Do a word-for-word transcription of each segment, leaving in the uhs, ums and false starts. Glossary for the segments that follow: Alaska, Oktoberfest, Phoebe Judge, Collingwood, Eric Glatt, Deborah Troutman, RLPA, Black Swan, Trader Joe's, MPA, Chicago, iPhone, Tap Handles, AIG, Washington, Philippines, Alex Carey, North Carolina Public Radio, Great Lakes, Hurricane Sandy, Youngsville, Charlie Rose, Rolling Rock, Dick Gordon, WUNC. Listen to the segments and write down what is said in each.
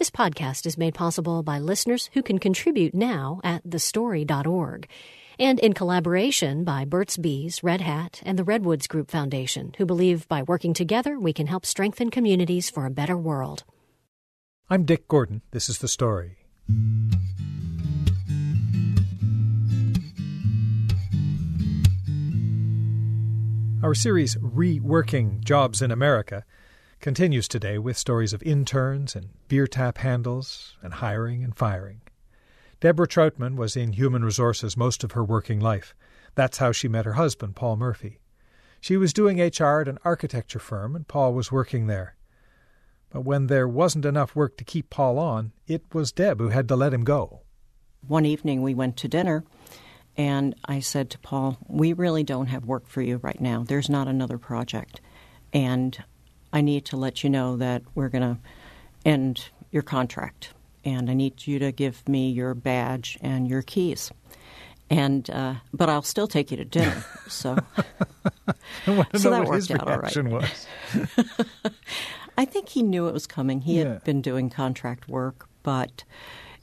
This podcast is made possible by listeners who can contribute now at the story dot org, and in collaboration by Burt's Bees, Red Hat, and the Redwoods Group Foundation, who believe by working together we can help strengthen communities for a better world. I'm Dick Gordon. This is The Story. Our series, Reworking Jobs in America, continues today with stories of interns and beer tap handles and hiring and firing. Deborah Troutman was in human resources most of her working life. That's how she met her husband, Paul Murphy. She was doing H R at an architecture firm, and Paul was working there. But when there wasn't enough work to keep Paul on, it was Deb who had to let him go. One evening we went to dinner, and I said to Paul, we really don't have work for you right now. There's not another project. And I need to let you know that we're going to end your contract, and I need you to give me your badge and your keys. And uh, but I'll still take you to dinner. So, I want to so know that what worked his out reaction all right. Was. I think he knew it was coming. He yeah. had been doing contract work, but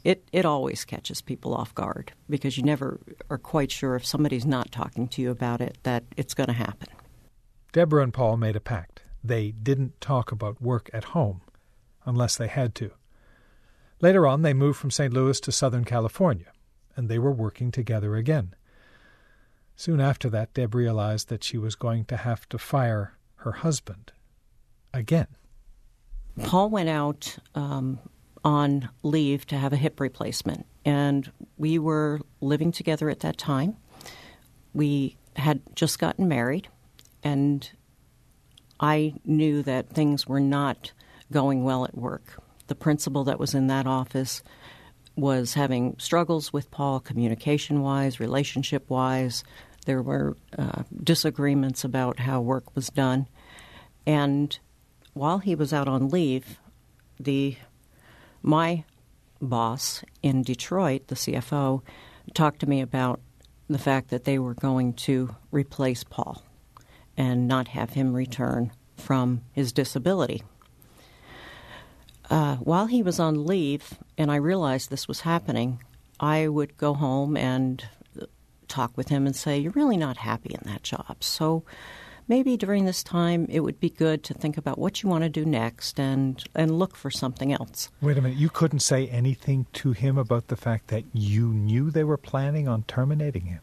it it always catches people off guard because you never are quite sure if somebody's not talking to you about it that it's going to happen. Deborah and Paul made a pact. They didn't talk about work at home unless they had to. Later on, they moved from Saint Louis to Southern California, and they were working together again. Soon after that, Deb realized that she was going to have to fire her husband again. Paul went out um, on leave to have a hip replacement, and we were living together at that time. We had just gotten married, and I knew that things were not going well at work. The principal that was in that office was having struggles with Paul communication-wise, relationship-wise. There were uh, disagreements about how work was done. And while he was out on leave, the my boss in Detroit, the C F O, talked to me about the fact that they were going to replace Paul and not have him return from his disability. Uh, while he was on leave, and I realized this was happening, I would go home and talk with him and say, you're really not happy in that job. So maybe during this time it would be good to think about what you want to do next and, and look for something else. Wait a minute. You couldn't say anything to him about the fact that you knew they were planning on terminating him?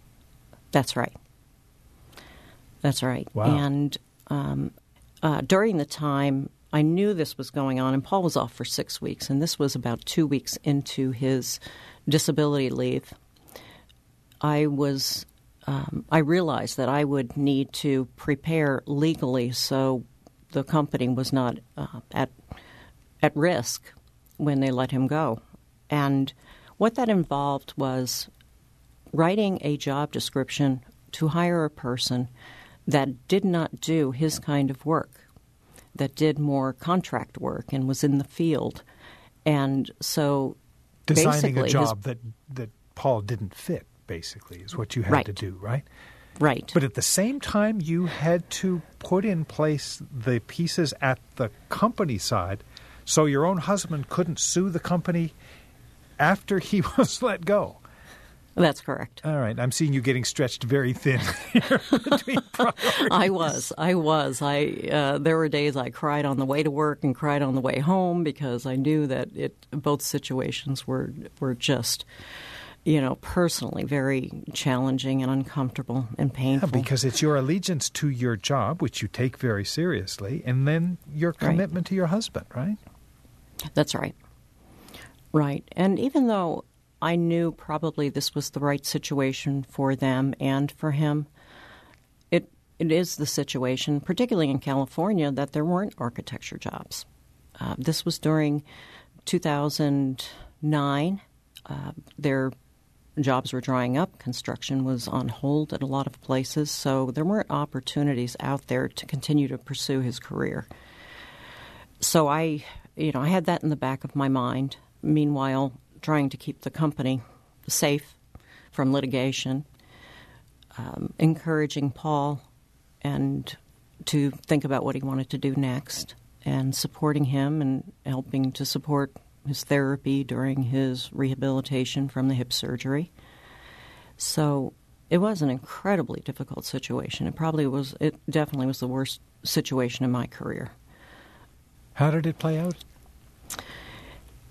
That's right. That's right. Wow. And um, uh, during the time, I knew this was going on, and Paul was off for six weeks, and this was about two weeks into his disability leave. I was, um, I realized that I would need to prepare legally so the company was not uh, at at risk when they let him go. And what that involved was writing a job description to hire a person that did not do his kind of work, that did more contract work and was in the field. And so designing a job his, that that Paul didn't fit, basically, is what you had right. to do, right? Right. But at the same time, you had to put in place the pieces at the company side so your own husband couldn't sue the company after he was let go. That's correct. All right. I'm seeing you getting stretched very thin here between priorities. I was. I was. I uh, there were days I cried on the way to work and cried on the way home because I knew that it both situations were were just, you know, personally very challenging and uncomfortable and painful. Yeah, because it's your allegiance to your job, which you take very seriously, and then your commitment right. to your husband, right? That's right. Right. And even though I knew probably this was the right situation for them and for him, It it is the situation, particularly in California, that there weren't architecture jobs. Uh, this was during two thousand nine. Uh, their jobs were drying up. Construction was on hold at a lot of places, so there weren't opportunities out there to continue to pursue his career. So I, you know, I had that in the back of my mind. Meanwhile, trying to keep the company safe from litigation, um, encouraging Paul and to think about what he wanted to do next, and supporting him and helping to support his therapy during his rehabilitation from the hip surgery. So it was an incredibly difficult situation. It probably was, it definitely was the worst situation in my career. How did it play out?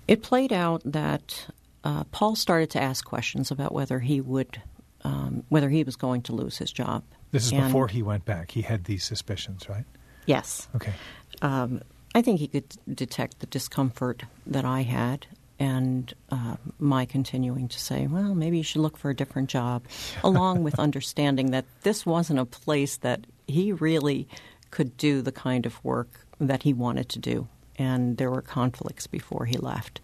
It played out that uh, Paul started to ask questions about whether he would, um, whether he was going to lose his job. This is and, before he went back. He had these suspicions, right? Yes. Okay. Um, I think he could detect the discomfort that I had and uh, my continuing to say, well, maybe you should look for a different job, along with understanding that this wasn't a place that he really could do the kind of work that he wanted to do. And there were conflicts before he left.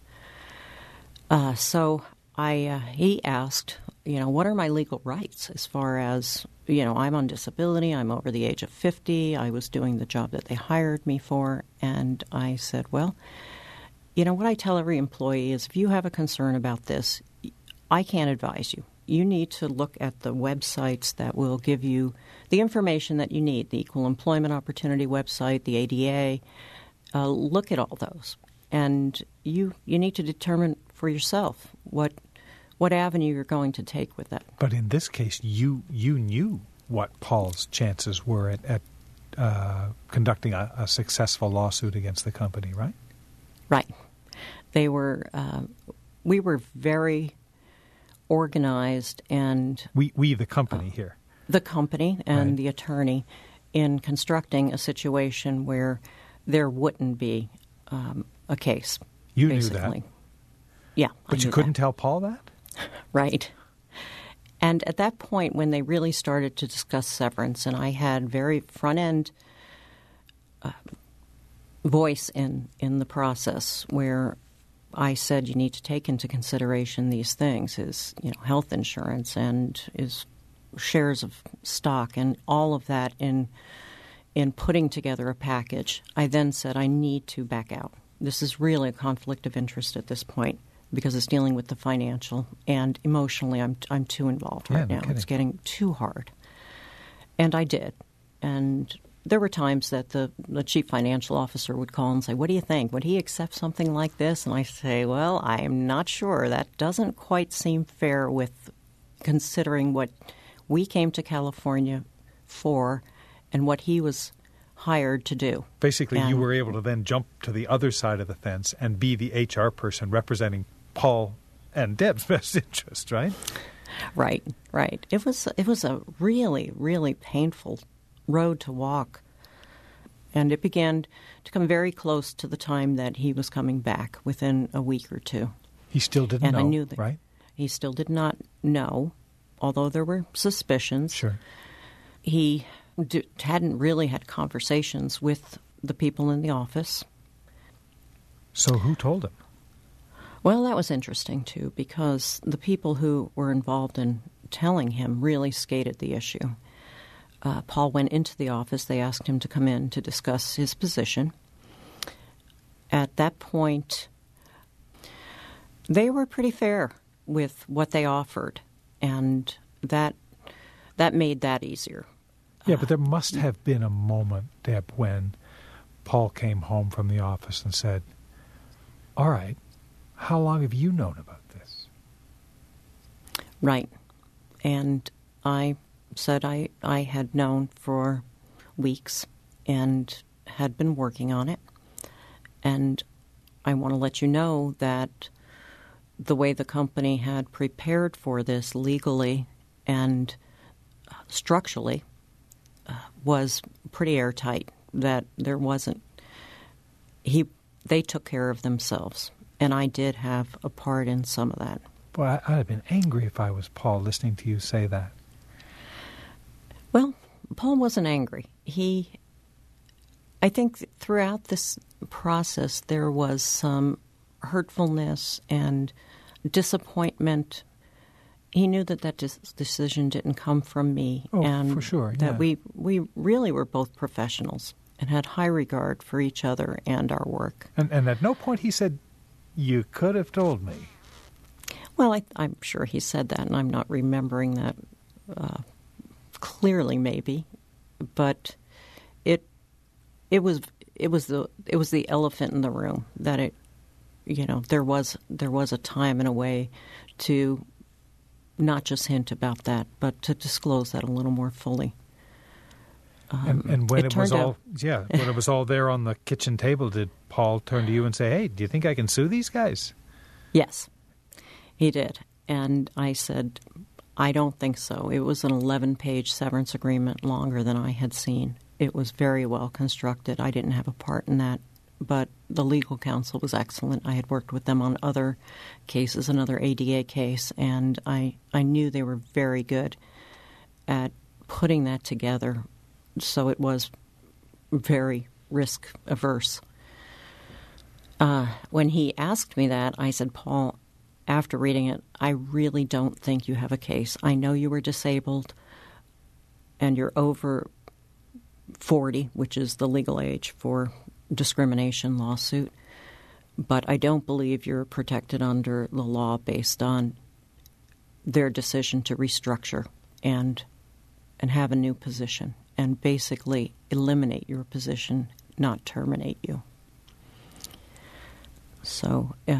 Uh, so I uh, he asked, you know, what are my legal rights as far as, you know, I'm on disability, I'm over the age of fifty, I was doing the job that they hired me for. And I said, well, you know, what I tell every employee is if you have a concern about this, I can't advise you. You need to look at the websites that will give you the information that you need, the Equal Employment Opportunity website, the A D A. Uh, look at all those. And you you need to determine for yourself what what avenue you're going to take with that. But in this case, you you knew what Paul's chances were at, at uh, conducting a, a successful lawsuit against the company, right? Right. They were uh, – we were very organized and – We, we the company uh, here. The company and right. the attorney in constructing a situation where there wouldn't be um, a case. You basically. Knew that. Yeah. But I you couldn't that. Tell Paul that? Right. And at that point when they really started to discuss severance, and I had very front-end uh, – voice in, in the process where I said you need to take into consideration these things is, you know, health insurance and is shares of stock and all of that in in putting together a package. I then said I need to back out. This is really a conflict of interest at this point because it's dealing with the financial and emotionally I'm I'm too involved right yeah, no now. Kidding. It's getting too hard. And I did. And there were times that the, the chief financial officer would call and say, what do you think? Would he accept something like this? And I say, well, I'm not sure. That doesn't quite seem fair with considering what we came to California for and what he was hired to do. Basically, and you were able to then jump to the other side of the fence and be the H R person representing Paul and Deb's best interest, right? Right, right. It was, it was a really, really painful road to walk. And it began to come very close to the time that he was coming back within a week or two. He still didn't and know, I knew that right? He still did not know, although there were suspicions. Sure. He d- hadn't really had conversations with the people in the office. So who told him? Well, that was interesting, too, because the people who were involved in telling him really skated the issue. Uh, Paul went into the office. They asked him to come in to discuss his position. At that point, they were pretty fair with what they offered, and that that made that easier. Yeah, but there must have been a moment, Deb, when Paul came home from the office and said, all right, how long have you known about this? Right. And I said I, I had known for weeks and had been working on it. And I want to let you know that the way the company had prepared for this legally and structurally uh, was pretty airtight, that there wasn't – he they took care of themselves. And I did have a part in some of that. Boy, I, I'd have been angry if I was Paul listening to you say that. Well, Paul wasn't angry. He, I think throughout this process there was some hurtfulness and disappointment. He knew that that dis- decision didn't come from me. Oh, and for sure, yeah. That we, we really were both professionals and had high regard for each other and our work. And, and at no point he said, you could have told me. Well, I, I'm sure he said that, and I'm not remembering that uh clearly, maybe, but it it was it was the it was the elephant in the room that it you know, there was there was a time and a way to not just hint about that, but to disclose that a little more fully. Um, and, and when it, it was all out, yeah, when it was all there on the kitchen table, did Paul turn to you and say, "Hey, do you think I can sue these guys?" Yes, he did, and I said, "I don't think so." It was an eleven-page severance agreement, longer than I had seen. It was very well constructed. I didn't have a part in that, but the legal counsel was excellent. I had worked with them on other cases, another A D A case, and I, I knew they were very good at putting that together. So it was very risk-averse. Uh, when he asked me that, I said, "Paul, after reading it, I really don't think you have a case. I know you were disabled and you're over forty, which is the legal age for discrimination lawsuit, but I don't believe you're protected under the law based on their decision to restructure and and have a new position and basically eliminate your position, not terminate you." So, uh,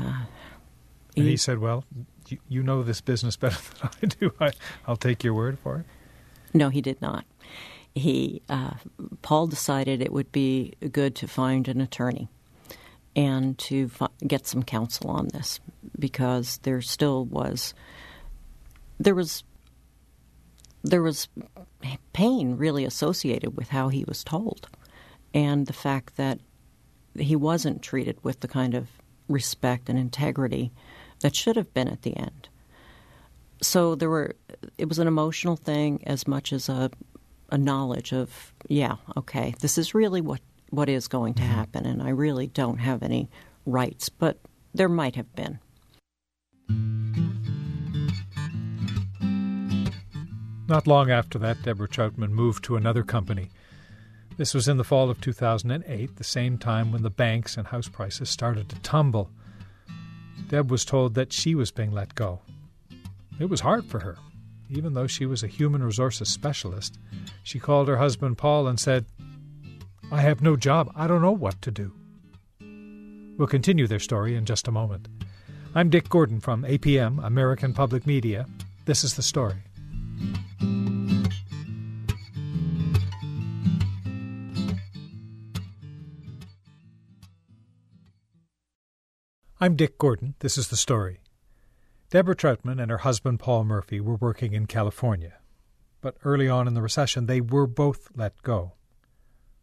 and he said, "Well, you, you know this business better than I do. I, I'll take your word for it." No, he did not. He uh, Paul decided it would be good to find an attorney and to fi- get some counsel on this, because there still was there was there was pain really associated with how he was told, and the fact that he wasn't treated with the kind of respect and integrity that should have been at the end. So there were it was an emotional thing as much as a a knowledge of, yeah, okay, this is really what, what is going to happen, and I really don't have any rights, but there might have been. Not long after that, Deborah Troutman moved to another company. This was in the fall of two thousand eight, the same time when the banks and house prices started to tumble. Deb was told that she was being let go. It was hard for her. Even though she was a human resources specialist, she called her husband Paul and said, "I have no job. I don't know what to do." We'll continue their story in just a moment. I'm Dick Gordon from A P M, American Public Media. This is The Story. I'm Dick Gordon. This is The Story. Deborah Troutman and her husband, Paul Murphy, were working in California. But early on in the recession, they were both let go.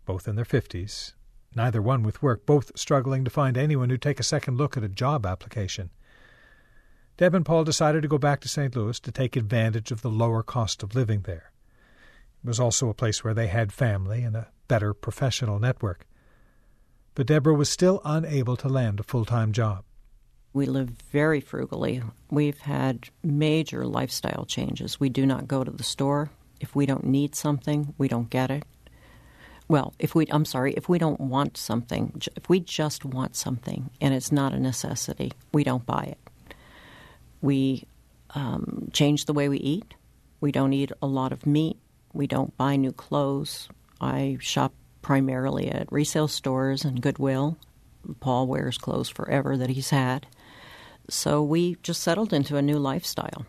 Both in their fifties, neither one with work, both struggling to find anyone who'd take a second look at a job application. Deb and Paul decided to go back to Saint Louis to take advantage of the lower cost of living there. It was also a place where they had family and a better professional network. But Deborah was still unable to land a full-time job. We live very frugally. We've had major lifestyle changes. We do not go to the store. If we don't need something, we don't get it. Well, if we, I'm sorry, if we don't want something, if we just want something and it's not a necessity, we don't buy it. We um, change the way we eat. We don't eat a lot of meat. We don't buy new clothes. I shop primarily at resale stores and Goodwill. Paul wears clothes forever that he's had. So we just settled into a new lifestyle.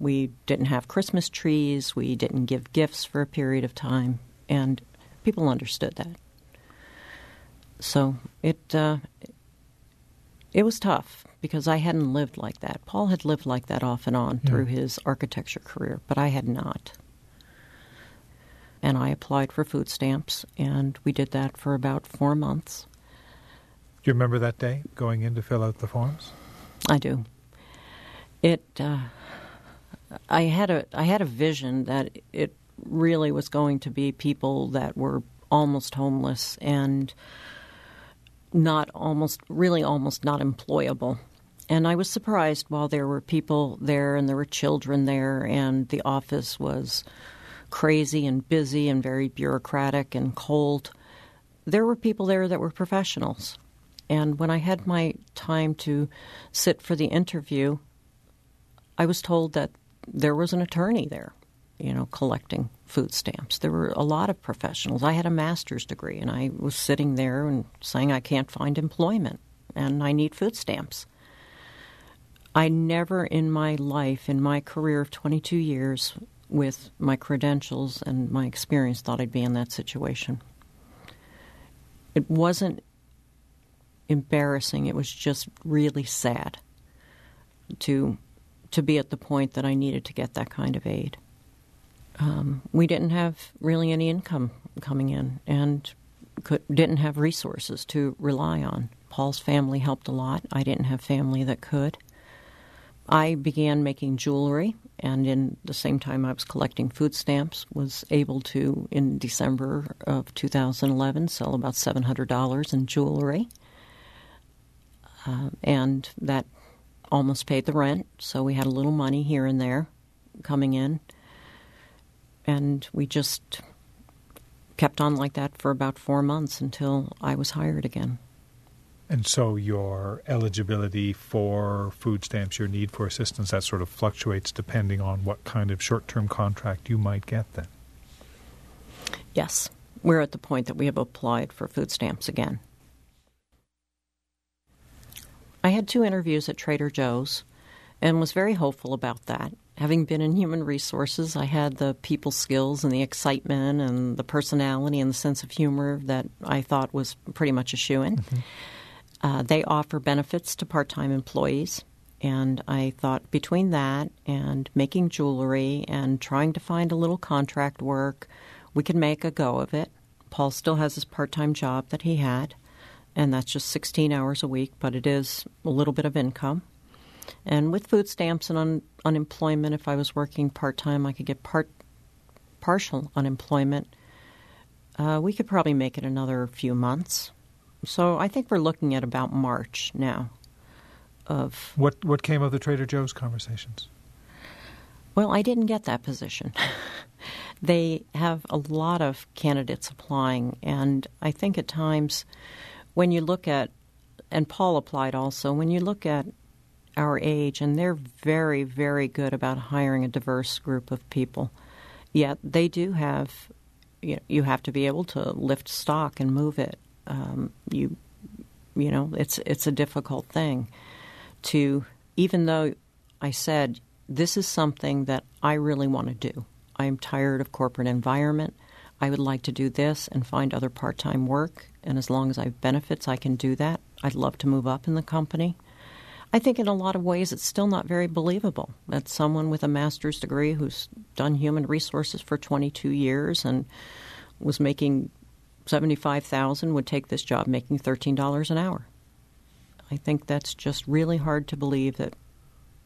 We didn't have Christmas trees. We didn't give gifts for a period of time. And people understood that. So it uh, it was tough because I hadn't lived like that. Paul had lived like that off and on yeah. through his architecture career, but I had not. And I applied for food stamps, and we did that for about four months. Do you remember that day, going in to fill out the forms? I do. It, uh, I had a, I had a vision that it really was going to be people that were almost homeless and not almost, really almost not employable. And I was surprised while there were people there and there were children there and the office was crazy and busy and very bureaucratic and cold. There were people there that were professionals. And when I had my time to sit for the interview, I was told that there was an attorney there, you know, collecting food stamps. There were a lot of professionals. I had a master's degree, and I was sitting there and saying I can't find employment. and I need food stamps. I never in my life, in my career of twenty-two years, with my credentials and my experience, thought I'd be in that situation. It wasn't embarrassing. It was just really sad to to be at the point that I needed to get that kind of aid. Um, we didn't have really any income coming in and could, didn't have resources to rely on. Paul's family helped a lot. I didn't have family that could. I began making jewelry, and in the same time I was collecting food stamps, was able to, in December of two thousand eleven, sell about seven hundred dollars in jewelry. Uh, and that almost paid the rent, so we had a little money here and there coming in. And we just kept on like that for about four months until I was hired again. And so your eligibility for food stamps, your need for assistance, that sort of fluctuates depending on what kind of short-term contract you might get then? Yes. We're at the point that we have applied for food stamps again. I had two interviews at Trader Joe's and was very hopeful about that. Having been in human resources, I had the people skills and the excitement and the personality and the sense of humor that I thought was pretty much a shoo-in. Mm-hmm. Uh, they offer benefits to part-time employees, and I thought between that and making jewelry and trying to find a little contract work, we could make a go of it. Paul still has his part-time job that he had, and that's just sixteen hours a week, but it is a little bit of income. And with food stamps and un- unemployment, if I was working part-time, I could get part partial unemployment. Uh, we could probably make it another few months. So I think we're looking at about March now. Of what what came of the Trader Joe's conversations? Well, I didn't get that position. They have a lot of candidates applying, and I think at times when you look at, and Paul applied also, when you look at our age, and they're very, very good about hiring a diverse group of people, yet they do have, you know, you have to be able to lift stock and move it. Um, you, you know, it's it's a difficult thing to, even though I said, this is something that I really want to do. I'm tired of corporate environment. I would like to do this and find other part-time work. And as long as I have benefits, I can do that. I'd love to move up in the company. I think in a lot of ways, it's still not very believable that someone with a master's degree who's done human resources for twenty-two years and was making seventy-five thousand dollars would take this job making thirteen dollars an hour. I think that's just really hard to believe that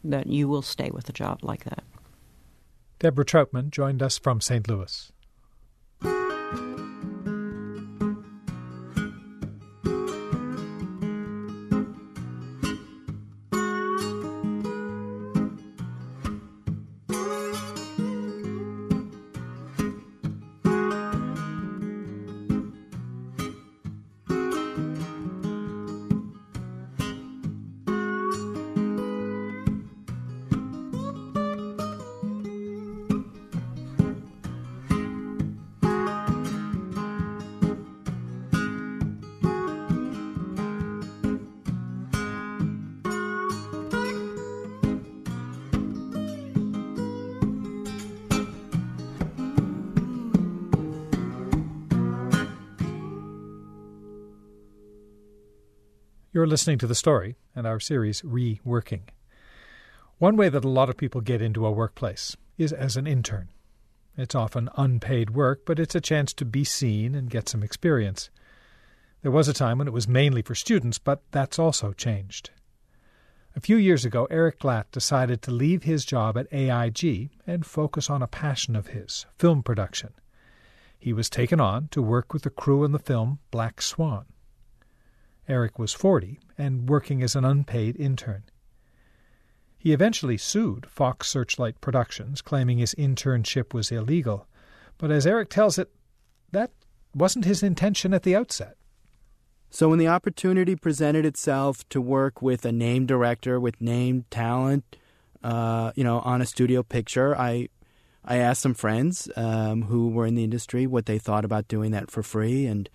that you will stay with a job like that. Deborah Troutman joined us from Saint Louis. You're listening to The Story and our series Reworking. One way that a lot of people get into a workplace is as an intern. It's often unpaid work, but it's a chance to be seen and get some experience. There was a time when it was mainly for students, but that's also changed. A few years ago, Eric Glatt decided to leave his job at A I G and focus on a passion of his, film production. He was taken on to work with the crew in the film Black Swan. Eric was forty and working as an unpaid intern. He eventually sued Fox Searchlight Productions, claiming his internship was illegal. But as Eric tells it, that wasn't his intention at the outset. So when the opportunity presented itself to work with a named director, with named talent, uh, you know, on a studio picture, I, I asked some friends um, who were in the industry what they thought about doing that for free, and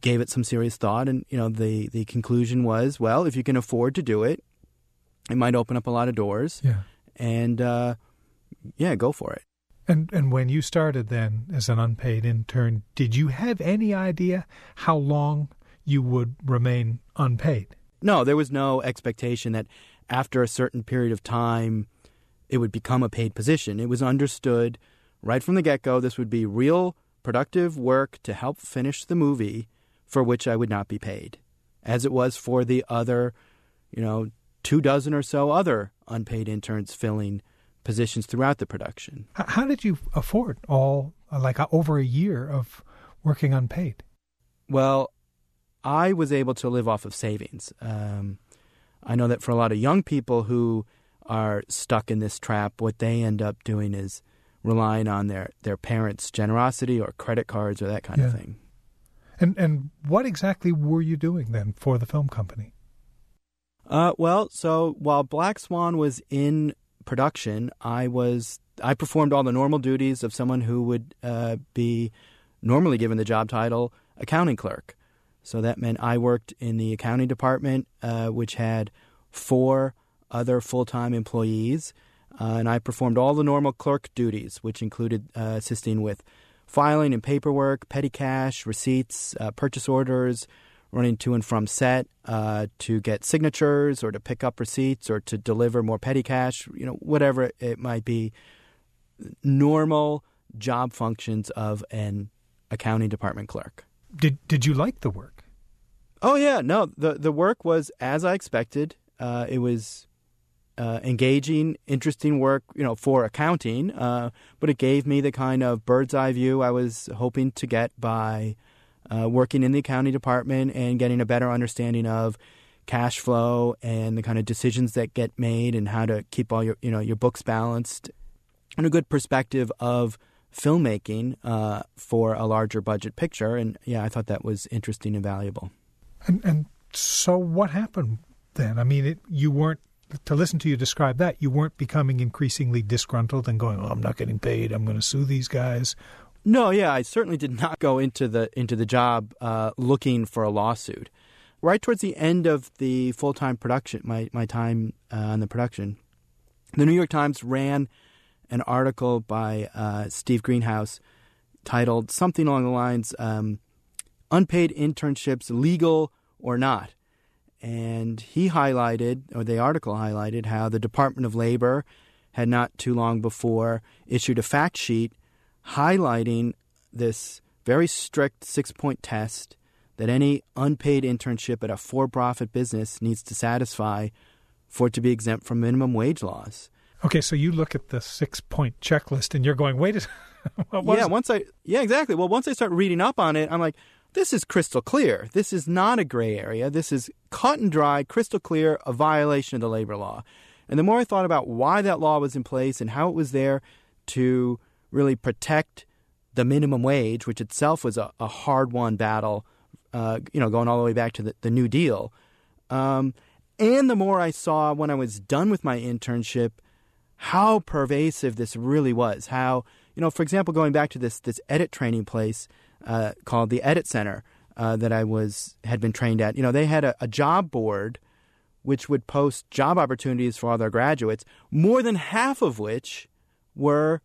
gave it some serious thought. And, you know, the, the conclusion was, well, if you can afford to do it, it might open up a lot of doors. Yeah. And, uh, yeah, go for it. And and when you started then as an unpaid intern, did you have any idea how long you would remain unpaid? No, there was no expectation that after a certain period of time, it would become a paid position. It was understood right from the get-go this would be real, productive work to help finish the movie for which I would not be paid, as it was for the other, you know, two dozen or so other unpaid interns filling positions throughout the production. How did you afford all, like, over a year of working unpaid? Well, I was able to live off of savings. Um, I know that for a lot of young people who are stuck in this trap, what they end up doing is relying on their, their parents' generosity or credit cards or that kind yeah. of thing. And and what exactly were you doing then for the film company? Uh, well, so while Black Swan was in production, I was I performed all the normal duties of someone who would uh, be normally given the job title accounting clerk. So that meant I worked in the accounting department, uh, which had four other full-time employees, uh, and I performed all the normal clerk duties, which included uh, assisting with filing and paperwork, petty cash, receipts, uh, purchase orders, running to and from set uh, to get signatures or to pick up receipts or to deliver more petty cash, you know, whatever it might be, normal job functions of an accounting department clerk. Did did you like the work? Oh, yeah. No, the, the work was as I expected. Uh, it was uh, engaging, interesting work, you know, for accounting, uh, but it gave me the kind of bird's eye view I was hoping to get by Uh, working in the accounting department and getting a better understanding of cash flow and the kind of decisions that get made and how to keep all your, you know, your books balanced, and a good perspective of filmmaking uh, for a larger budget picture. And yeah, I thought that was interesting and valuable. And, and so what happened then? I mean, it, you weren't, to listen to you describe that, you weren't becoming increasingly disgruntled and going, oh, I'm not getting paid, I'm going to sue these guys. No, yeah, I certainly did not go into the into the job uh, looking for a lawsuit. Right towards the end of the full-time production, my, my time uh, on the production, the New York Times ran an article by uh, Steve Greenhouse titled something along the lines, um, Unpaid Internships, Legal or Not? And he highlighted, or the article highlighted, how the Department of Labor had not too long before issued a fact sheet highlighting this very strict six-point test that any unpaid internship at a for-profit business needs to satisfy for it to be exempt from minimum wage laws. Okay, so you look at the six-point checklist and you're going, wait a what yeah, once I yeah, exactly. Well, once I start reading up on it, I'm like, this is crystal clear. This is not a gray area. This is cut and dry, crystal clear, a violation of the labor law. And the more I thought about why that law was in place and how it was there to really protect the minimum wage, which itself was a, a hard-won battle, uh, you know, going all the way back to the, the New Deal. Um, and the more I saw when I was done with my internship, how pervasive this really was. How, you know, for example, going back to this this edit training place uh, called the Edit Center uh, that I was had been trained at. You know, they had a, a job board which would post job opportunities for all their graduates, more than half of which were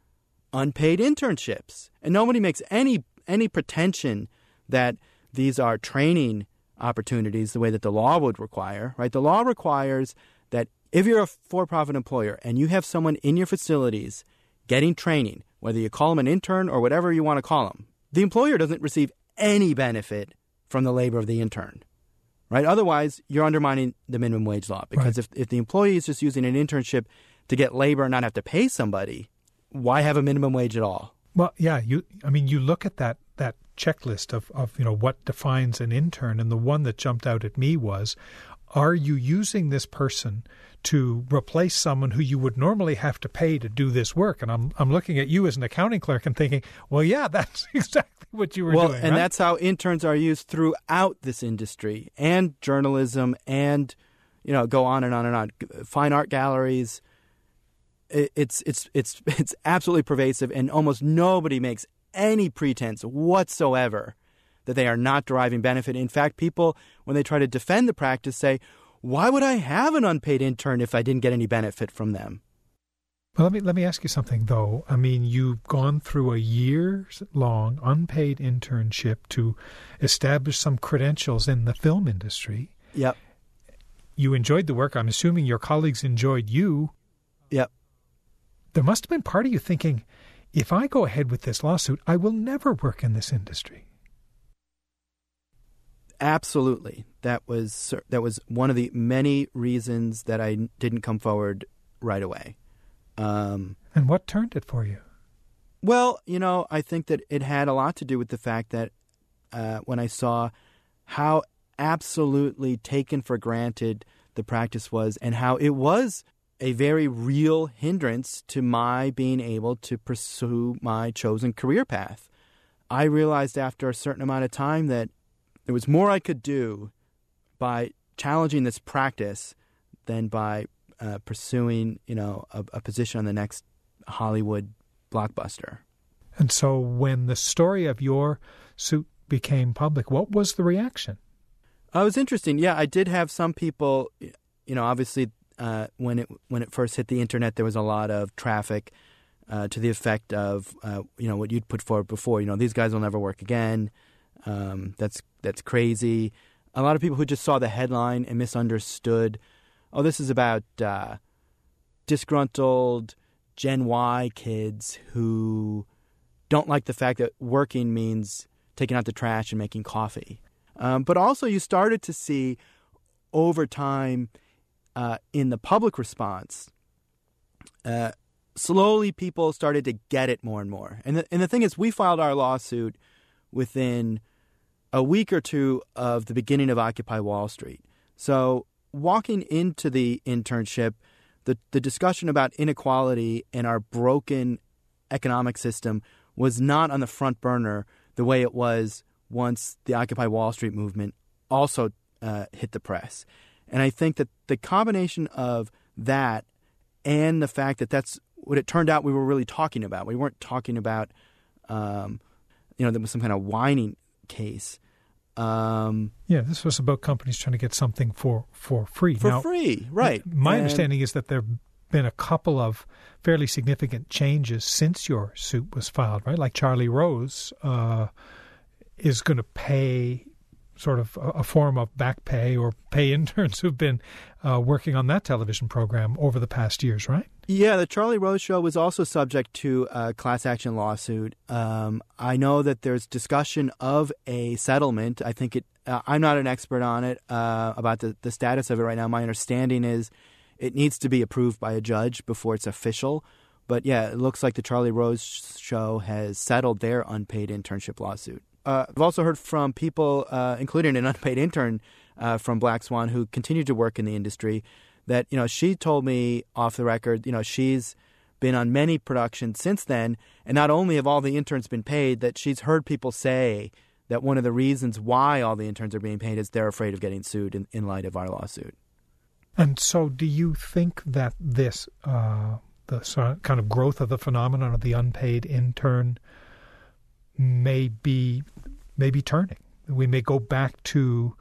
unpaid internships. And nobody makes any any pretension that these are training opportunities the way that the law would require, right? The law requires that if you're a for-profit employer and you have someone in your facilities getting training, whether you call them an intern or whatever you want to call them, the employer doesn't receive any benefit from the labor of the intern, right? Otherwise, you're undermining the minimum wage law, because right. if, if the employee is just using an internship to get labor and not have to pay somebody, why have a minimum wage at all? Well, yeah, you. I mean, you look at that that checklist of, of, you know, what defines an intern, and the one that jumped out at me was, are you using this person to replace someone who you would normally have to pay to do this work? And I'm I'm looking at you as an accounting clerk and thinking, well, yeah, that's exactly what you were well, doing. Well, and right? That's how interns are used throughout this industry, and journalism, and, you know, go on and on and on. Fine art galleries. It's it's it's it's absolutely pervasive, and almost nobody makes any pretense whatsoever that they are not deriving benefit. In fact, people, when they try to defend the practice, say, why would I have an unpaid intern if I didn't get any benefit from them? Well, let me let me ask you something, though. I mean, you've gone through a years-long unpaid internship to establish some credentials in the film industry. Yep. You enjoyed the work. I'm assuming your colleagues enjoyed you. Yep. There must have been part of you thinking, if I go ahead with this lawsuit, I will never work in this industry. Absolutely. That was that was one of the many reasons that I didn't come forward right away. Um, and what turned it for you? Well, you know, I think that it had a lot to do with the fact that uh, when I saw how absolutely taken for granted the practice was and how it was a very real hindrance to my being able to pursue my chosen career path. I realized after a certain amount of time that there was more I could do by challenging this practice than by uh, pursuing, you know, a, a position on the next Hollywood blockbuster. And so when the story of your suit became public, what was the reaction? Oh, it was interesting. Yeah, I did have some people, you know, obviously uh, when it when it first hit the internet, there was a lot of traffic uh, to the effect of, uh, you know, what you'd put forward before. You know, these guys will never work again. Um, that's that's crazy. A lot of people who just saw the headline and misunderstood, oh, this is about uh, disgruntled Gen Y kids who don't like the fact that working means taking out the trash and making coffee. Um, but also you started to see over time uh, in the public response, uh, slowly people started to get it more and more. And the, and the thing is, we filed our lawsuit within a week or two of the beginning of Occupy Wall Street. So walking into the internship, the, the discussion about inequality and our broken economic system was not on the front burner the way it was once the Occupy Wall Street movement also uh, hit the press. And I think that the combination of that and the fact that that's what it turned out we were really talking about. We weren't talking about, um, you know, there was some kind of whining case. Um, yeah, this was about companies trying to get something for, for free. For now, free, right. My and, understanding is that there have been a couple of fairly significant changes since your suit was filed, right? Like Charlie Rose uh is going to pay sort of a form of back pay or pay interns who've been uh, working on that television program over the past years, right? Yeah, the Charlie Rose show was also subject to a class action lawsuit. Um, I know that there's discussion of a settlement. I think it, uh, I'm not an expert on it uh, about the, the status of it right now. My understanding is it needs to be approved by a judge before it's official. But yeah, it looks like the Charlie Rose show has settled their unpaid internship lawsuit. Uh, I've also heard from people, uh, including an unpaid intern uh, from Black Swan, who continued to work in the industry, that, you know, she told me off the record, you know, she's been on many productions since then. And not only have all the interns been paid, that she's heard people say that one of the reasons why all the interns are being paid is they're afraid of getting sued in, in light of our lawsuit. And so do you think that this uh, the kind of growth of the phenomenon of the unpaid intern may be, may be turning? We may go back to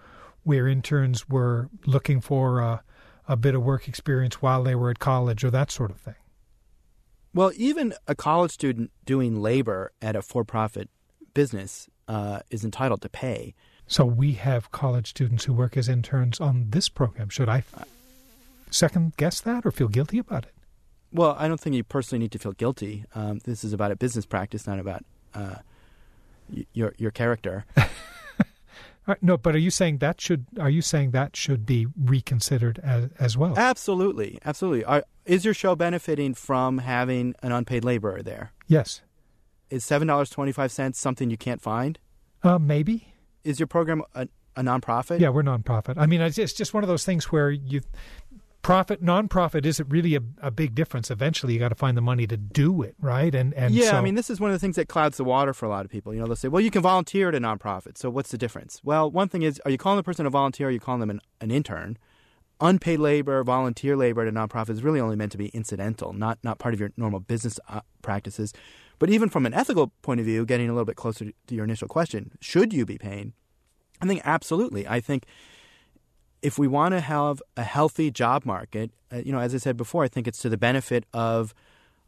where interns were looking for a, a bit of work experience while they were at college or that sort of thing. Well, even a college student doing labor at a for-profit business uh, is entitled to pay. So we have college students who work as interns on this program. Should I f- second guess that or feel guilty about it? Well, I don't think you personally need to feel guilty. Um, this is about a business practice, not about Uh, your your character. No, but are you saying that should are you saying that should be reconsidered as as well? Absolutely, absolutely. Are, is your show benefiting from having an unpaid laborer there? Yes. Is seven dollars and twenty-five cents something you can't find? Uh, maybe. Is your program a, a nonprofit? Yeah, we're nonprofit. I mean, it's just one of those things where you profit nonprofit isn't really a, a big difference. Eventually, you got to find the money to do it, right? And and yeah, so, I mean, this is one of the things that clouds the water for a lot of people. You know, they'll say, "Well, you can volunteer at a nonprofit, so what's the difference?" Well, one thing is, are you calling the person a volunteer? Or are you calling them an, an intern? Unpaid labor, volunteer labor at a nonprofit is really only meant to be incidental, not not part of your normal business practices. But even from an ethical point of view, getting a little bit closer to your initial question, should you be paying? I think absolutely. I think if we want to have a healthy job market, uh, you know, as I said before, I think it's to the benefit of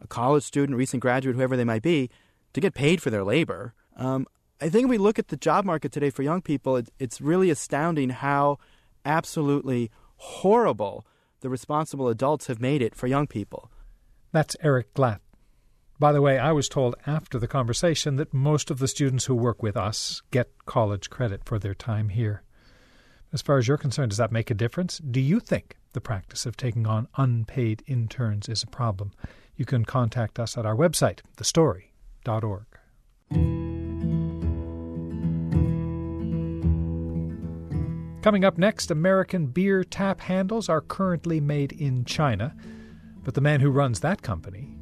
a college student, recent graduate, whoever they might be, to get paid for their labor. Um, I think if we look at the job market today for young people, it, it's really astounding how absolutely horrible the responsible adults have made it for young people. That's Eric Glatt. By the way, I was told after the conversation that most of the students who work with us get college credit for their time here. As far as you're concerned, does that make a difference? Do you think the practice of taking on unpaid interns is a problem? You can contact us at our website, the story dot org. Coming up next, American beer tap handles are currently made in China, but the man who runs that company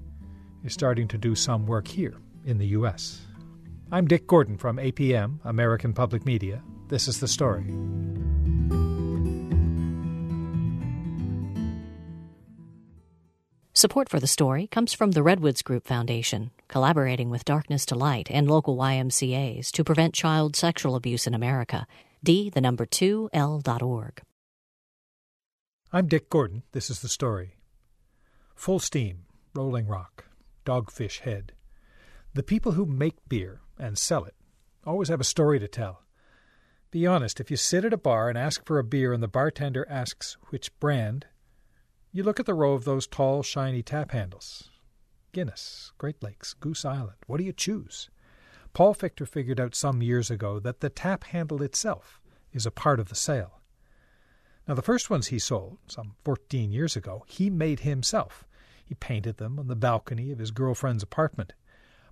is starting to do some work here in the U S. I'm Dick Gordon from A P M, American Public Media. This is The Story. Support for The Story comes from the Redwoods Group Foundation, collaborating with Darkness to Light and local Y M C As to prevent child sexual abuse in America. D, the number two, L dot org. I'm Dick Gordon. This is The Story. Full steam, Rolling Rock, Dogfish Head. The people who make beer and sell it always have a story to tell. Be honest, if you sit at a bar and ask for a beer and the bartender asks which brand, you look at the row of those tall, shiny tap handles. Guinness, Great Lakes, Goose Island. What do you choose? Paul Fichter figured out some years ago that the tap handle itself is a part of the sale. Now, the first ones he sold, some fourteen years ago, he made himself. He painted them on the balcony of his girlfriend's apartment.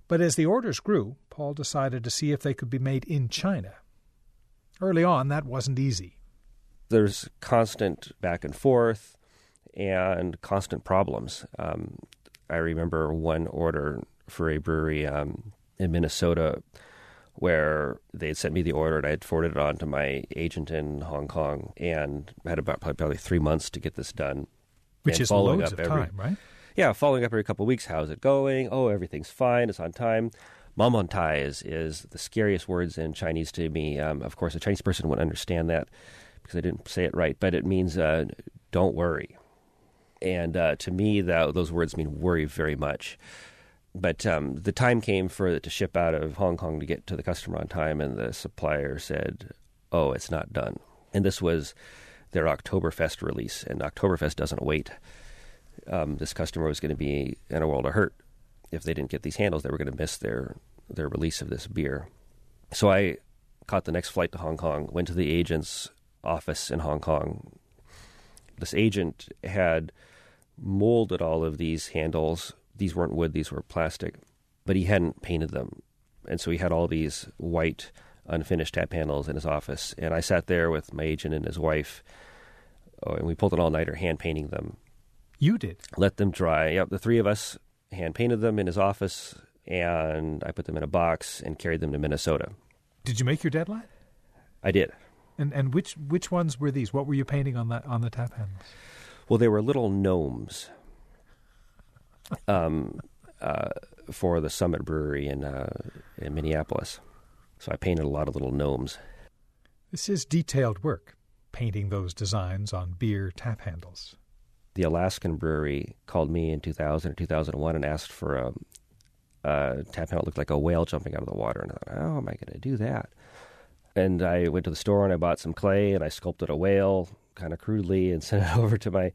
But as the orders grew, Paul decided to see if they could be made in China. Early on, that wasn't easy. There's constant back and forth and constant problems. Um, I remember one order for a brewery um, in Minnesota where they had sent me the order and I had forwarded it on to my agent in Hong Kong and had about probably three months to get this done. Which is loads of time, right? Yeah, following up every couple of weeks. How's it going? Oh, everything's fine. It's on time. Mamontai is, is the scariest words in Chinese to me. Um, of course, a Chinese person wouldn't understand that because I didn't say it right, but it means uh, don't worry. And uh, to me, that, those words mean worry very much. But um, the time came for it to ship out of Hong Kong to get to the customer on time, and the supplier said, oh, it's not done. And this was their Oktoberfest release, and Oktoberfest doesn't wait. Um, this customer was going to be in a world of hurt. If they didn't get these handles, they were going to miss their their release of this beer. So I caught the next flight to Hong Kong, went to the agent's office in Hong Kong. This agent had molded all of these handles. These weren't wood, these were plastic, but he hadn't painted them. And so he had all these white, unfinished tap handles in his office. And I sat there with my agent and his wife, oh, and we pulled an all-nighter hand-painting them. You did? Let them dry. Yep, the three of us hand-painted them in his office, and I put them in a box and carried them to Minnesota. Did you make your deadline? I did. And and which which ones were these? What were you painting on the, on the tap handles? Well, they were little gnomes um, uh, for the Summit Brewery in uh, in Minneapolis. So I painted a lot of little gnomes. This is detailed work, painting those designs on beer tap handles. The Alaskan Brewery called me in two thousand or two thousand one and asked for a, a tap handle that looked like a whale jumping out of the water. And I thought, how am I going to do that? And I went to the store and I bought some clay and I sculpted a whale kind of crudely and sent it over to my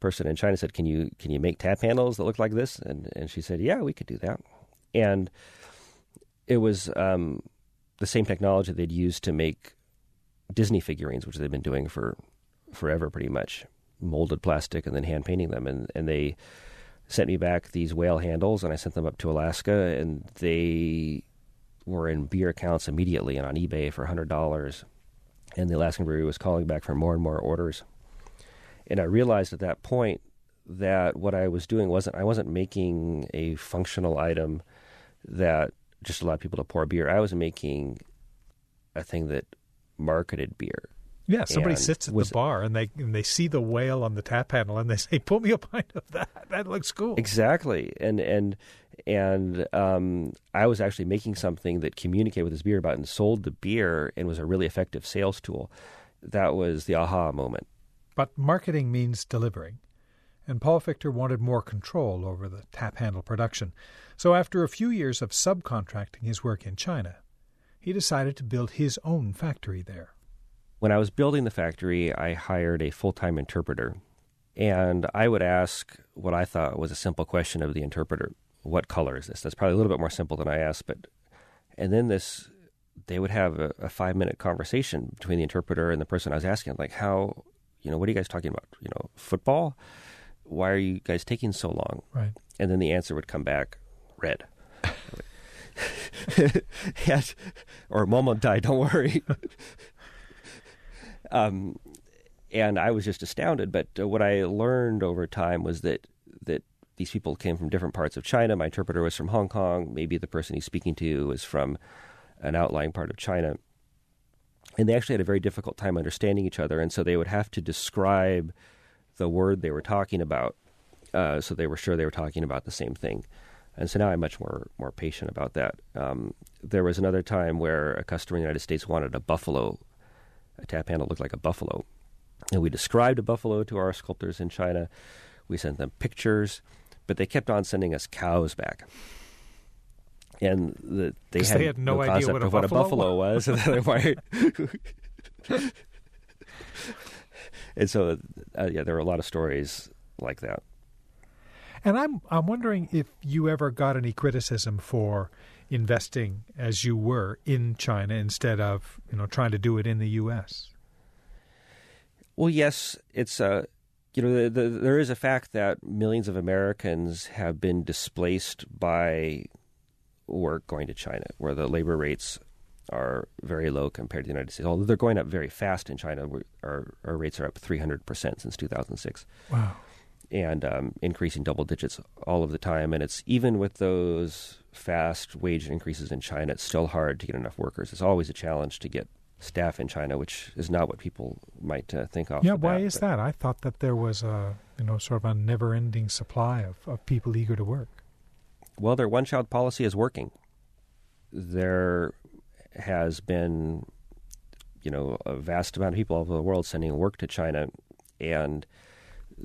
person in China and said, can you can you make tap handles that look like this? And and she said, yeah, we could do that. And it was um, the same technology they'd used to make Disney figurines, which they've been doing for forever pretty much. Molded plastic and then hand painting them, and and they sent me back these whale handles, and I sent them up to Alaska, and they were in beer accounts immediately and on eBay for one hundred dollars, and the Alaskan Brewery was calling back for more and more orders. And I realized at that point that what I was doing wasn't I wasn't making a functional item that just allowed people to pour beer. I was making a thing that marketed beer. Yeah, somebody sits at was, the bar and they and they see the whale on the tap handle and they say, "Pull me a pint of that. That looks cool." Exactly, and and And um, I was actually making something that communicated with this beer about and sold the beer and was a really effective sales tool. That was the aha moment. But marketing means delivering. And Paul Fichter wanted more control over the Tap Handle production. So after a few years of subcontracting his work in China, he decided to build his own factory there. When I was building the factory, I hired a full-time interpreter. And I would ask what I thought was a simple question of the interpreter. What color is this? That's probably a little bit more simple than I asked. But, and then this, they would have a, a five-minute conversation between the interpreter and the person I was asking. Like, how, you know, what are you guys talking about? You know, football? Why are you guys taking so long? Right. And then the answer would come back, red. Yes. Or mom died, don't worry. um, and I was just astounded. But uh, what I learned over time was that that these people came from different parts of China. My interpreter was from Hong Kong. Maybe the person he's speaking to is from an outlying part of China. And they actually had a very difficult time understanding each other. And so they would have to describe the word they were talking about, uh, so they were sure they were talking about the same thing. And so now I'm much more more patient about that. Um, there was another time where a customer in the United States wanted a buffalo. A tap handle looked like a buffalo. And we described a buffalo to our sculptors in China. We sent them pictures, but they kept on sending us cows back. And the, they, had they had no, no idea what a, what a buffalo was. And they wired... And so, uh, yeah, there were a lot of stories like that. And I'm I'm wondering if you ever got any criticism for investing as you were in China instead of, you know, trying to do it in the U S. Well, yes, it's a uh, you know the, the, there is a fact that millions of Americans have been displaced by work going to China, where the labor rates are very low compared to the United States. Although they're going up very fast in China, our, our rates are up three hundred percent since two thousand six. Wow. And um, increasing double digits all of the time. And it's even with those fast wage increases in China, it's still hard to get enough workers. It's always a challenge to get staff in China, which is not what people might uh, think of. Yeah, why is that? I thought that there was a, you know, sort of a never-ending supply of, of people eager to work. Well, their one-child policy is working. Their has been, you know, a vast amount of people all over the world sending work to China, and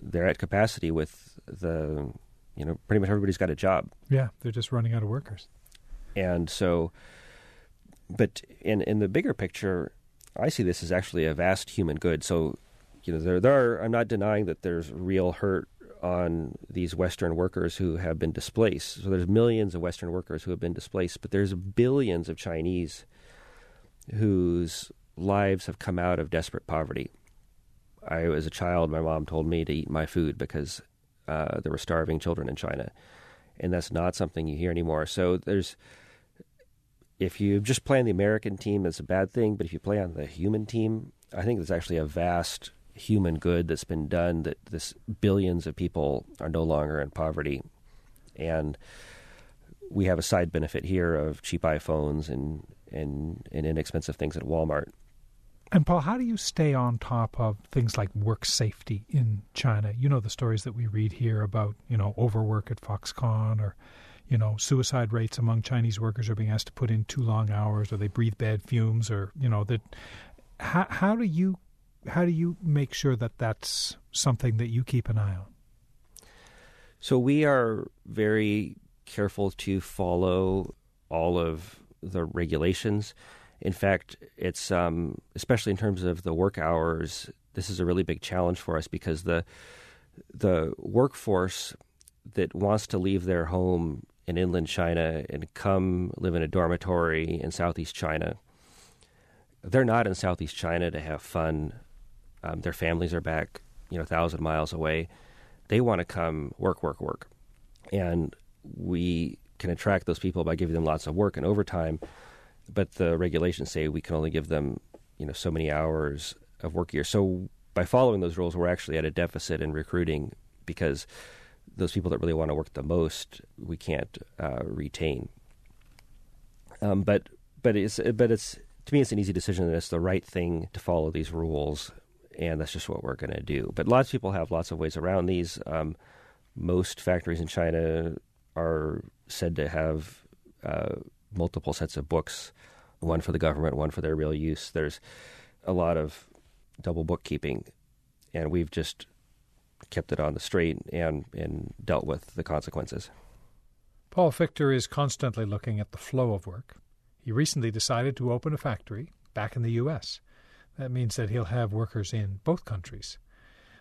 they're at capacity with the, you know, pretty much everybody's got a job. Yeah, they're just running out of workers. And so, but in in the bigger picture, I see this as actually a vast human good. So, you know, there, there are, I'm not denying that there's real hurt on these Western workers who have been displaced. So there's millions of Western workers who have been displaced, but there's billions of Chinese whose lives have come out of desperate poverty. I, as a child, my mom told me to eat my food because uh, there were starving children in China, and that's not something you hear anymore. So there's, if you just play on the American team, it's a bad thing, but if you play on the human team, I think there's actually a vast human good that's been done, that this billions of people are no longer in poverty. And we have a side benefit here of cheap iPhones and and, and inexpensive things at Walmart. And Paul, how do you stay on top of things like work safety in China? You know, the stories that we read here about, you know, overwork at Foxconn, or, you know, suicide rates among Chinese workers are being asked to put in too long hours, or they breathe bad fumes, or, you know, that. How, how do you how do you make sure that that's something that you keep an eye on? So we are very careful to follow all of the regulations. In fact, it's um, especially in terms of the work hours, this is a really big challenge for us because the the workforce that wants to leave their home in inland China and come live in a dormitory in Southeast China, they're not in Southeast China to have fun. Um, their families are back, you know, a thousand miles away. They want to come work, work, work. And we can attract those people by giving them lots of work and overtime. But the regulations say we can only give them, you know, so many hours of work a year. So by following those rules, we're actually at a deficit in recruiting because those people that really want to work the most, we can't uh, retain. Um, but but it's but it's to me, it's an easy decision that it's the right thing to follow these rules, and that's just what we're going to do. But lots of people have lots of ways around these. Um, most factories in China are said to have uh, multiple sets of books, one for the government, one for their real use. There's a lot of double bookkeeping, and we've just kept it on the straight and, and dealt with the consequences. Paul Fichter is constantly looking at the flow of work. He recently decided to open a factory back in the U S That means that he'll have workers in both countries.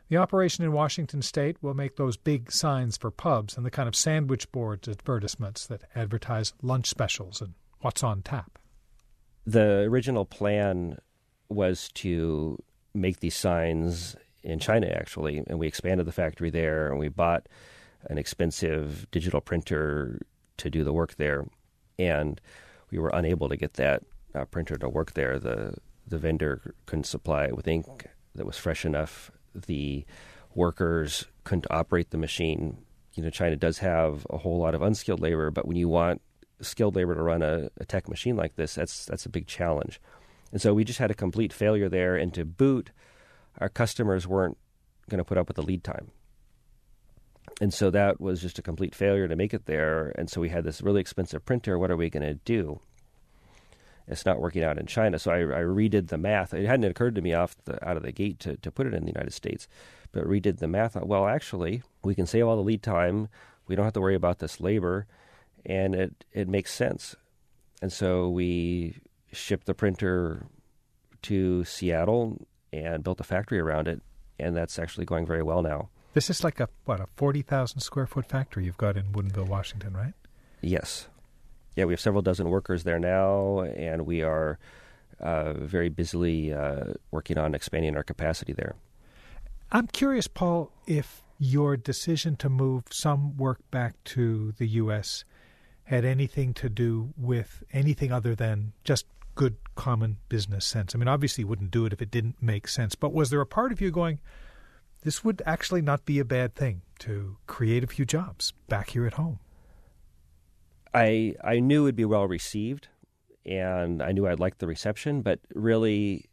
The operation in Washington state will make those big signs for pubs and the kind of sandwich board advertisements that advertise lunch specials and what's on tap. The original plan was to make these signs in China, actually, and we expanded the factory there, and we bought an expensive digital printer to do the work there, and we were unable to get that uh, printer to work there. The the vendor couldn't supply it with ink that was fresh enough. The workers couldn't operate the machine. You know, China does have a whole lot of unskilled labor, but when you want skilled labor to run a, a tech machine like this, that's that's a big challenge. And so we just had a complete failure there, and to boot, our customers weren't going to put up with the lead time. And so that was just a complete failure to make it there. And so we had this really expensive printer. What are we going to do? It's not working out in China. So I, I redid the math. It hadn't occurred to me off the, out of the gate to, to put it in the United States, but redid the math. Well, actually, we can save all the lead time. We don't have to worry about this labor. And it, it makes sense. And so we shipped the printer to Seattle and built a factory around it, and that's actually going very well now. This is like a, what, a forty thousand square foot factory you've got in Woodinville, Washington, right? Yes. Yeah, we have several dozen workers there now, and we are uh, very busily uh, working on expanding our capacity there. I'm curious, Paul, if your decision to move some work back to the U S had anything to do with anything other than just good common business sense. I mean, obviously you wouldn't do it if it didn't make sense, but was there a part of you going, this would actually not be a bad thing to create a few jobs back here at home? I I knew it would be well received, and I knew I'd like the reception, but really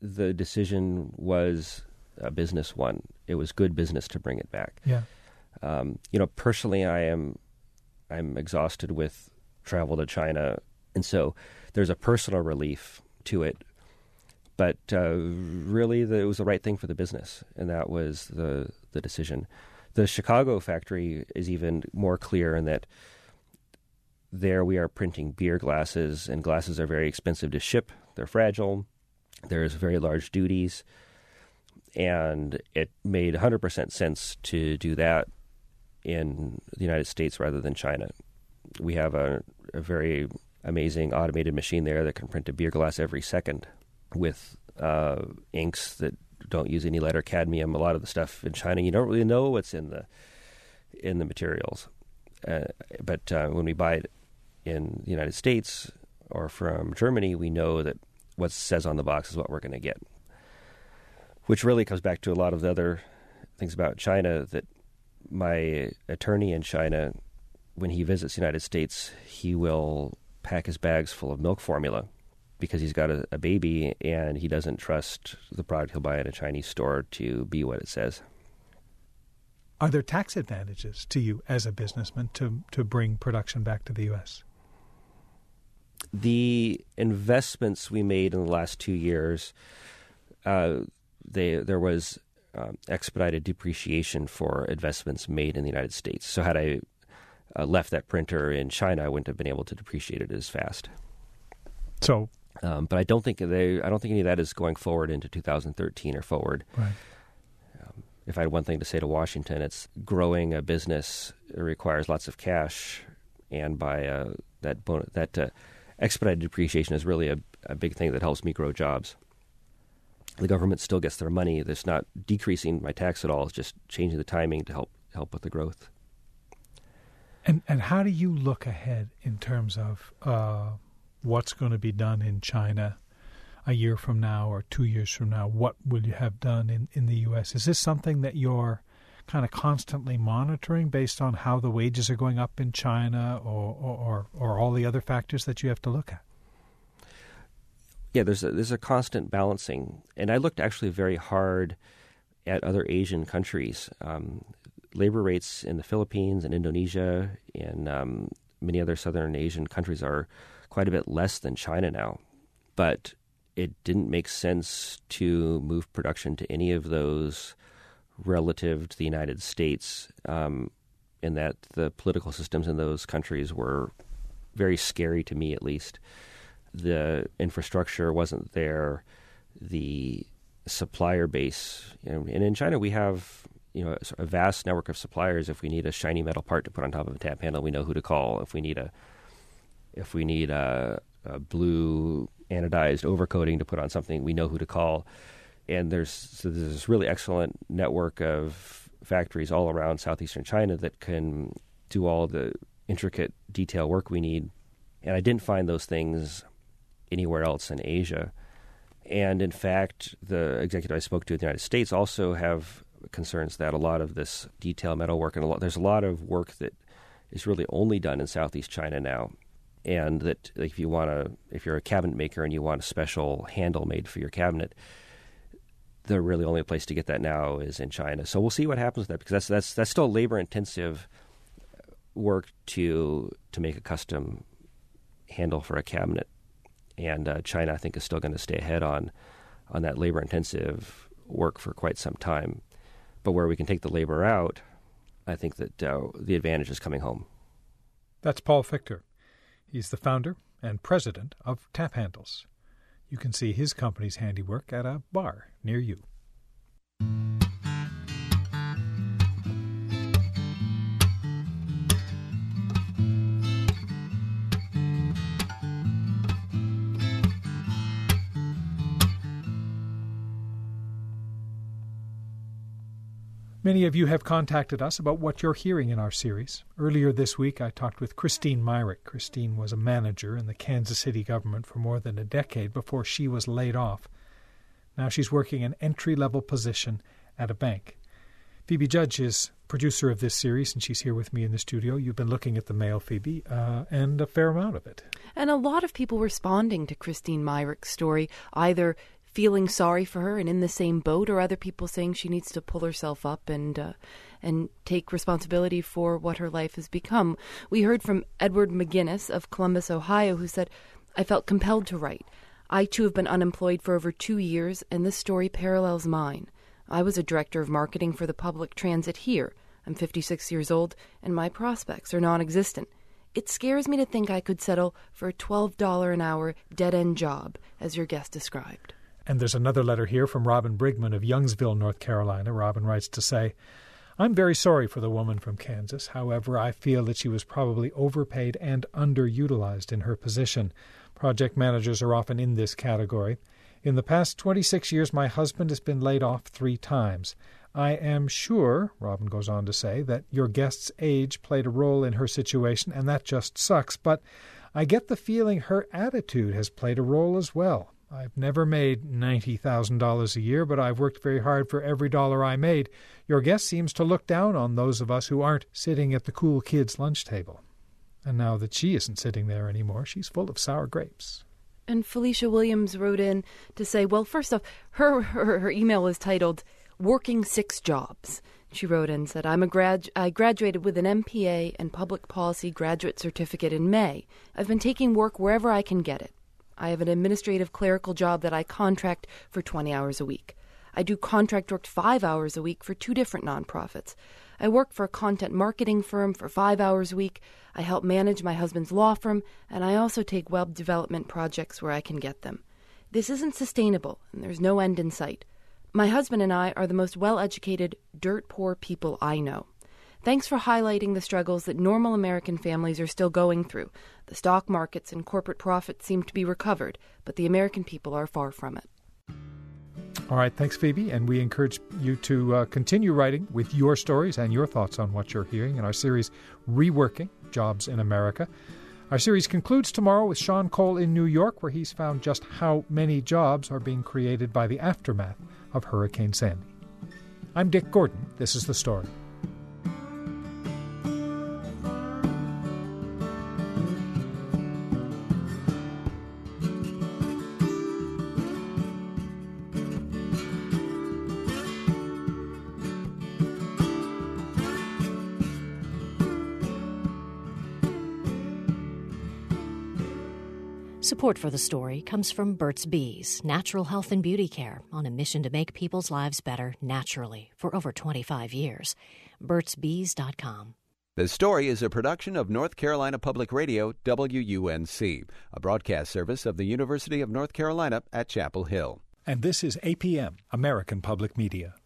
the decision was a business one. It was good business to bring it back. Yeah. Um, you know, personally, I am I'm exhausted with travel to China, and so there's a personal relief to it, but uh, really the, it was the right thing for the business, and that was the, the decision. The Chicago factory is even more clear in that there we are printing beer glasses, and glasses are very expensive to ship. They're fragile. There's very large duties, and it made one hundred percent sense to do that in the United States rather than China. We have a, a very amazing automated machine there that can print a beer glass every second with uh, inks that don't use any lead or cadmium. A lot of the stuff in China, you don't really know what's in the in the materials. Uh, but uh, when we buy it in the United States or from Germany, we know that what says on the box is what we're going to get, which really comes back to a lot of the other things about China that my attorney in China, when he visits the United States, he will pack his bags full of milk formula because he's got a, a baby and he doesn't trust the product he'll buy at a Chinese store to be what it says. Are there tax advantages to you as a businessman to, to bring production back to the U S? The investments we made in the last two years, uh, they, there was um, expedited depreciation for investments made in the United States. So had I Uh, left that printer in China, I wouldn't have been able to depreciate it as fast. So, um, but I don't think they. I don't think any of that is going forward into two thousand thirteen or forward. Right. Um, if I had one thing to say to Washington, it's growing a business requires lots of cash, and by uh, that bon- that uh, expedited depreciation is really a, a big thing that helps me grow jobs. The government still gets their money. It's not decreasing my tax at all. It's just changing the timing to help help with the growth. And and how do you look ahead in terms of uh, what's going to be done in China a year from now or two years from now? What will you have done in, in the U S? Is this something that you're kind of constantly monitoring based on how the wages are going up in China or or, or, or all the other factors that you have to look at? Yeah, there's a, there's a constant balancing. And I looked actually very hard at other Asian countries. Um, labor rates in the Philippines and Indonesia and um, many other Southern Asian countries are quite a bit less than China now. But it didn't make sense to move production to any of those relative to the United States, um, in that the political systems in those countries were very scary to me, at least. The infrastructure wasn't there. The supplier base, you know, and in China we have, you know, a vast network of suppliers. If we need a shiny metal part to put on top of a tap handle, we know who to call. If we need a, if we need a, a blue anodized overcoating to put on something, we know who to call. And there's so there's this really excellent network of factories all around southeastern China that can do all the intricate detail work we need. And I didn't find those things anywhere else in Asia. And in fact, the executive I spoke to in the United States also have concerns that a lot of this detail metal work and a lot, there's a lot of work that is really only done in Southeast China now. And that if you want to, if you're a cabinet maker and you want a special handle made for your cabinet, the really only place to get that now is in China. So we'll see what happens with that, because that's that's that's still labor intensive work to to make a custom handle for a cabinet. And uh, China, I think, is still going to stay ahead on on that labor intensive work for quite some time. But where we can take the labor out, I think that uh, the advantage is coming home. That's Paul Fichter. He's the founder and president of Tap Handles. You can see his company's handiwork at a bar near you. Many of you have contacted us about what you're hearing in our series. Earlier this week, I talked with Christine Myrick. Christine was a manager in the Kansas City government for more than a decade before she was laid off. Now she's working an entry-level position at a bank. Phoebe Judge is producer of this series, and she's here with me in the studio. You've been looking at the mail, Phoebe, uh, and a fair amount of it. And a lot of people responding to Christine Myrick's story, either feeling sorry for her and in the same boat, or other people saying she needs to pull herself up and uh, and take responsibility for what her life has become. We heard from Edward McGuinness of Columbus, Ohio, who said, "I felt compelled to write. I, too, have been unemployed for over two years, and this story parallels mine. I was a director of marketing for the public transit here. I'm fifty-six years old, and my prospects are non-existent. It scares me to think I could settle for a twelve dollars an hour dead-end job, as your guest described." And there's another letter here from Robin Brigman of Youngsville, North Carolina. Robin writes to say, "I'm very sorry for the woman from Kansas. However, I feel that she was probably overpaid and underutilized in her position. Project managers are often in this category. In the past twenty-six years, my husband has been laid off three times. I am sure," Robin goes on to say, "that your guest's age played a role in her situation, and that just sucks. But I get the feeling her attitude has played a role as well. I've never made ninety thousand dollars a year, but I've worked very hard for every dollar I made. Your guest seems to look down on those of us who aren't sitting at the cool kids' lunch table." And now that she isn't sitting there anymore, she's full of sour grapes. And Felicia Williams wrote in to say, well, first off, her, her, her email is titled, "Working Six Jobs." She wrote in and said, I'm a grad- I graduated with an M P A and Public Policy Graduate Certificate in May. I've been taking work wherever I can get it. I have an administrative clerical job that I contract for twenty hours a week. I do contract work five hours a week for two different nonprofits. I work for a content marketing firm for five hours a week. I help manage my husband's law firm, and I also take web development projects where I can get them. This isn't sustainable, and there's no end in sight. My husband and I are the most well-educated, dirt-poor people I know. Thanks for highlighting the struggles that normal American families are still going through. The stock markets and corporate profits seem to be recovered, but the American people are far from it." All right, thanks, Phoebe. And we encourage you to uh, continue writing with your stories and your thoughts on what you're hearing in our series, Reworking Jobs in America. Our series concludes tomorrow with Sean Cole in New York, where he's found just how many jobs are being created by the aftermath of Hurricane Sandy. I'm Dick Gordon. This is The Story. Support for the story comes from Burt's Bees, natural health and beauty care, on a mission to make people's lives better naturally for over twenty-five years. burt's bees dot com. The Story is a production of North Carolina Public Radio, W U N C, a broadcast service of the University of North Carolina at Chapel Hill. And this is A P M, American Public Media.